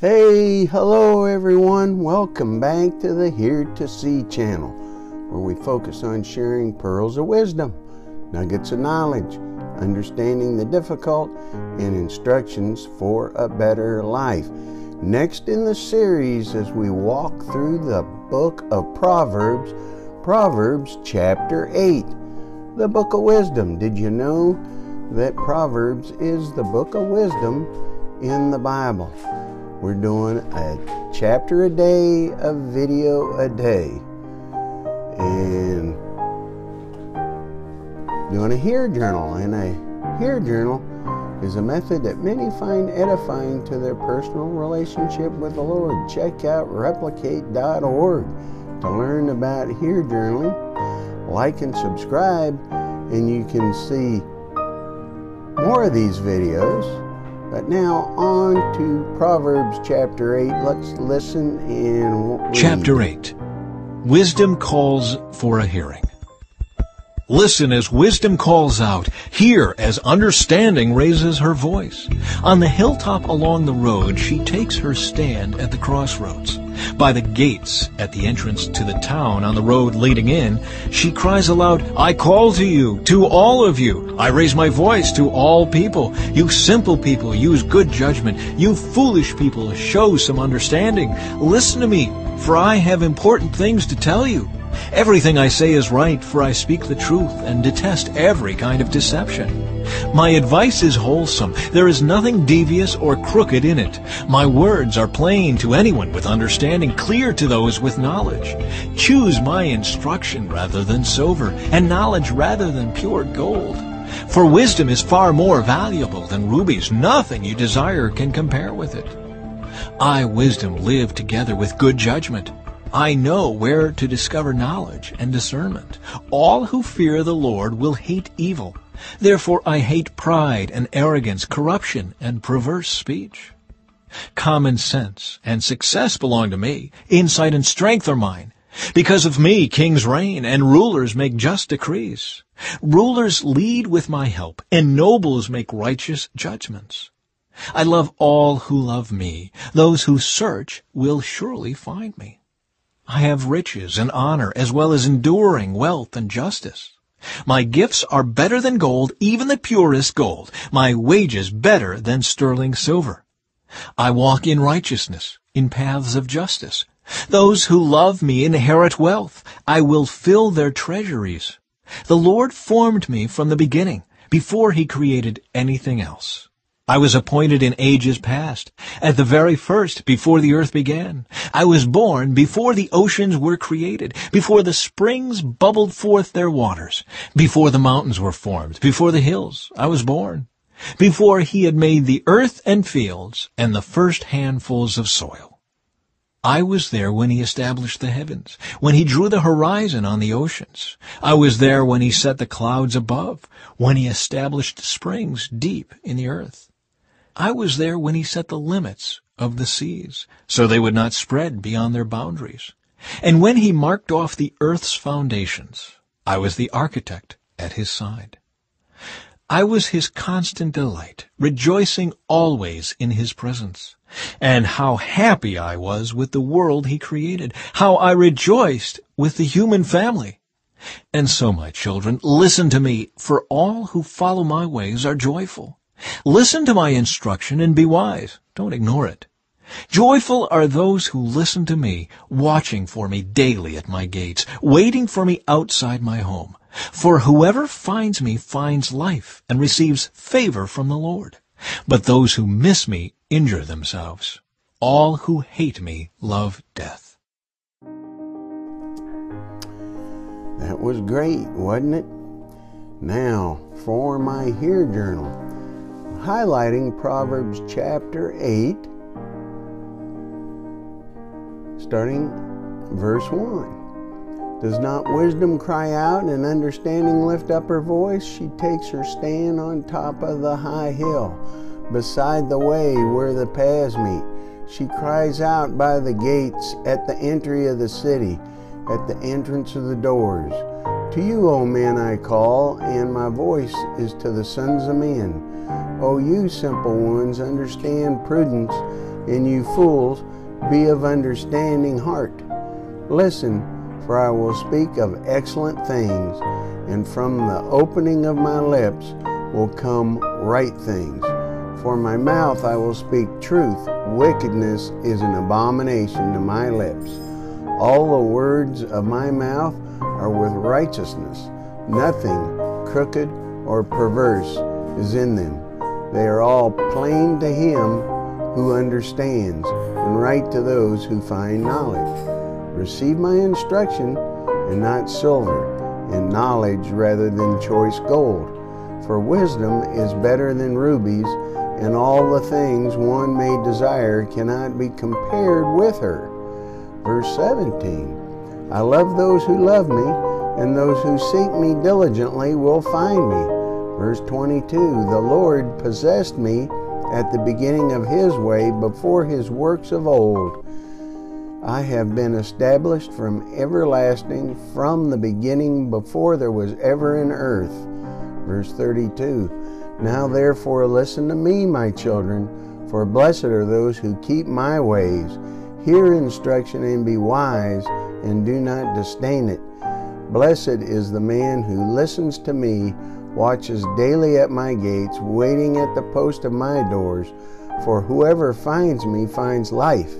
Hey, hello everyone. Welcome back to the Here to See channel, where we focus on sharing pearls of wisdom, nuggets of knowledge, understanding the difficult, and instructions for a better life. Next in the series, as we walk through the book of Proverbs, Proverbs chapter 8, the book of wisdom. Did you know that Proverbs is the book of wisdom in the Bible? We're doing a chapter a day, a video a day, and doing a HEAR Journal. And a HEAR Journal is a method that many find edifying to their personal relationship with the Lord. Check out replicate.org to learn about HEAR Journaling. Like and subscribe, and you can see more of these videos. But now on to Proverbs chapter 8. Let's listen and read. Chapter 8. Wisdom calls for a hearing. Listen as wisdom calls out. Hear as understanding raises her voice. On the hilltop along the road, she takes her stand at the crossroads. By the gates at the entrance to the town on the road leading in, she cries aloud, I call to you, to all of you. I raise my voice to all people. You simple people, use good judgment. You foolish people, show some understanding. Listen to me, for I have important things to tell you. Everything I say is right, for I speak the truth and detest every kind of deception. My advice is wholesome. There is nothing devious or crooked in it. My words are plain to anyone with understanding, clear to those with knowledge. Choose my instruction rather than silver, and knowledge rather than pure gold. For wisdom is far more valuable than rubies. Nothing you desire can compare with it. I, wisdom, live together with good judgment. I know where to discover knowledge and discernment. All who fear the Lord will hate evil. Therefore I hate pride and arrogance, corruption and perverse speech. Common sense and success belong to me. Insight and strength are mine. Because of me kings reign, and rulers make just decrees. Rulers lead with my help, and nobles make righteous judgments. I love all who love me. Those who search will surely find me. I have riches and honor, as well as enduring wealth and justice. My gifts are better than gold, even the purest gold. My wages better than sterling silver. I walk in righteousness, in paths of justice. Those who love me inherit wealth. I will fill their treasuries. The Lord formed me from the beginning, before he created anything else. I was appointed in ages past, at the very first, before the earth began. I was born before the oceans were created, before the springs bubbled forth their waters, before the mountains were formed, before the hills I was born, before he had made the earth and fields and the first handfuls of soil. I was there when he established the heavens, when he drew the horizon on the oceans. I was there when he set the clouds above, when he established springs deep in the earth. I was there when he set the limits of the seas, so they would not spread beyond their boundaries. And when he marked off the earth's foundations, I was the architect at his side. I was his constant delight, rejoicing always in his presence. And how happy I was with the world he created, how I rejoiced with the human family. And so, my children, listen to me, for all who follow my ways are joyful. Listen to my instruction and be wise. Don't ignore it. Joyful are those who listen to me, watching for me daily at my gates, waiting for me outside my home. For whoever finds me finds life and receives favor from the Lord. But those who miss me injure themselves. All who hate me love death. That was great, wasn't it? Now for my HEAR Journal. Highlighting Proverbs chapter 8, starting verse 1. Does not wisdom cry out and understanding lift up her voice? She takes her stand on top of the high hill, beside the way where the paths meet. She cries out by the gates at the entry of the city, at the entrance of the doors. To you, O men, I call, and my voice is to the sons of men. O you simple ones, understand prudence. and you fools, be of understanding heart. Listen, for I will speak of excellent things, and from the opening of my lips will come right things. For my mouth I will speak truth. Wickedness is an abomination to my lips. All the words of my mouth are with righteousness. Nothing crooked or perverse is in them. They are all plain to him who understands, and right to those who find knowledge. Receive my instruction, and not silver, and knowledge rather than choice gold. For wisdom is better than rubies, and all the things one may desire cannot be compared with her. Verse 17, I love those who love me, and those who seek me diligently will find me. Verse 22, the Lord possessed me at the beginning of his way, before his works of old. I have been established from everlasting, from the beginning, before there was ever an earth. Verse 32, now therefore listen to me, my children, for blessed are those who keep my ways. Hear instruction and be wise, and do not disdain it. Blessed is the man who listens to me, watches daily at my gates, waiting at the post of my doors. For whoever finds me finds life,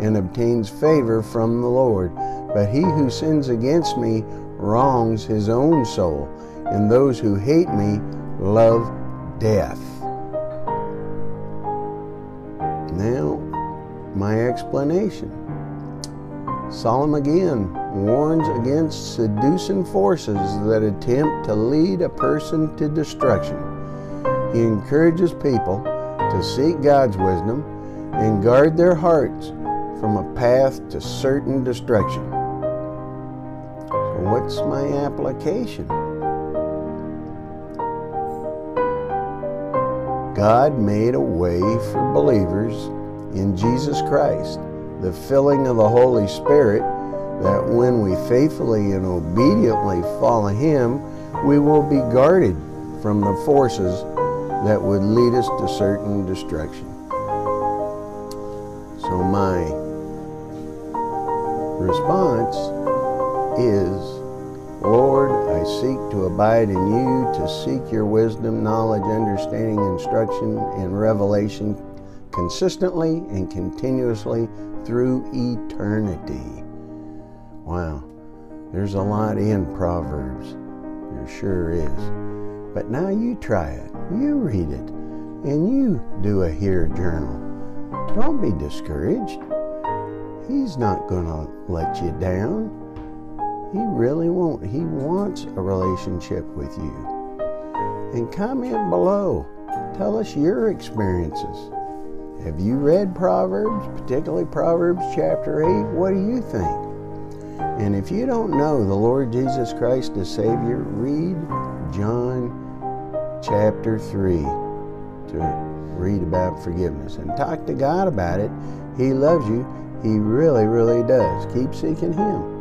and obtains favor from the Lord. But he who sins against me wrongs his own soul, and those who hate me love death. Now, my explanation. Solomon again warns against seducing forces that attempt to lead a person to destruction. He encourages people to seek God's wisdom and guard their hearts from a path to certain destruction. So what's my application? God made a way for believers in Jesus Christ, the filling of the Holy Spirit, that when we faithfully and obediently follow Him, we will be guarded from the forces that would lead us to certain destruction. So my response is, Lord, I seek to abide in you, to seek your wisdom, knowledge, understanding, instruction, and revelation consistently and continuously through eternity. Wow, there's a lot in Proverbs. There sure is. But now you try it. You read it. And you do a HEAR journal. Don't be discouraged. He's not going to let you down. He really won't. He wants a relationship with you. And comment below. Tell us your experiences. Have you read Proverbs, particularly Proverbs chapter 8? What do you think? And if you don't know the Lord Jesus Christ as Savior, read John chapter 3 to read about forgiveness. And talk to God about it. He loves you. He really, really does. Keep seeking Him.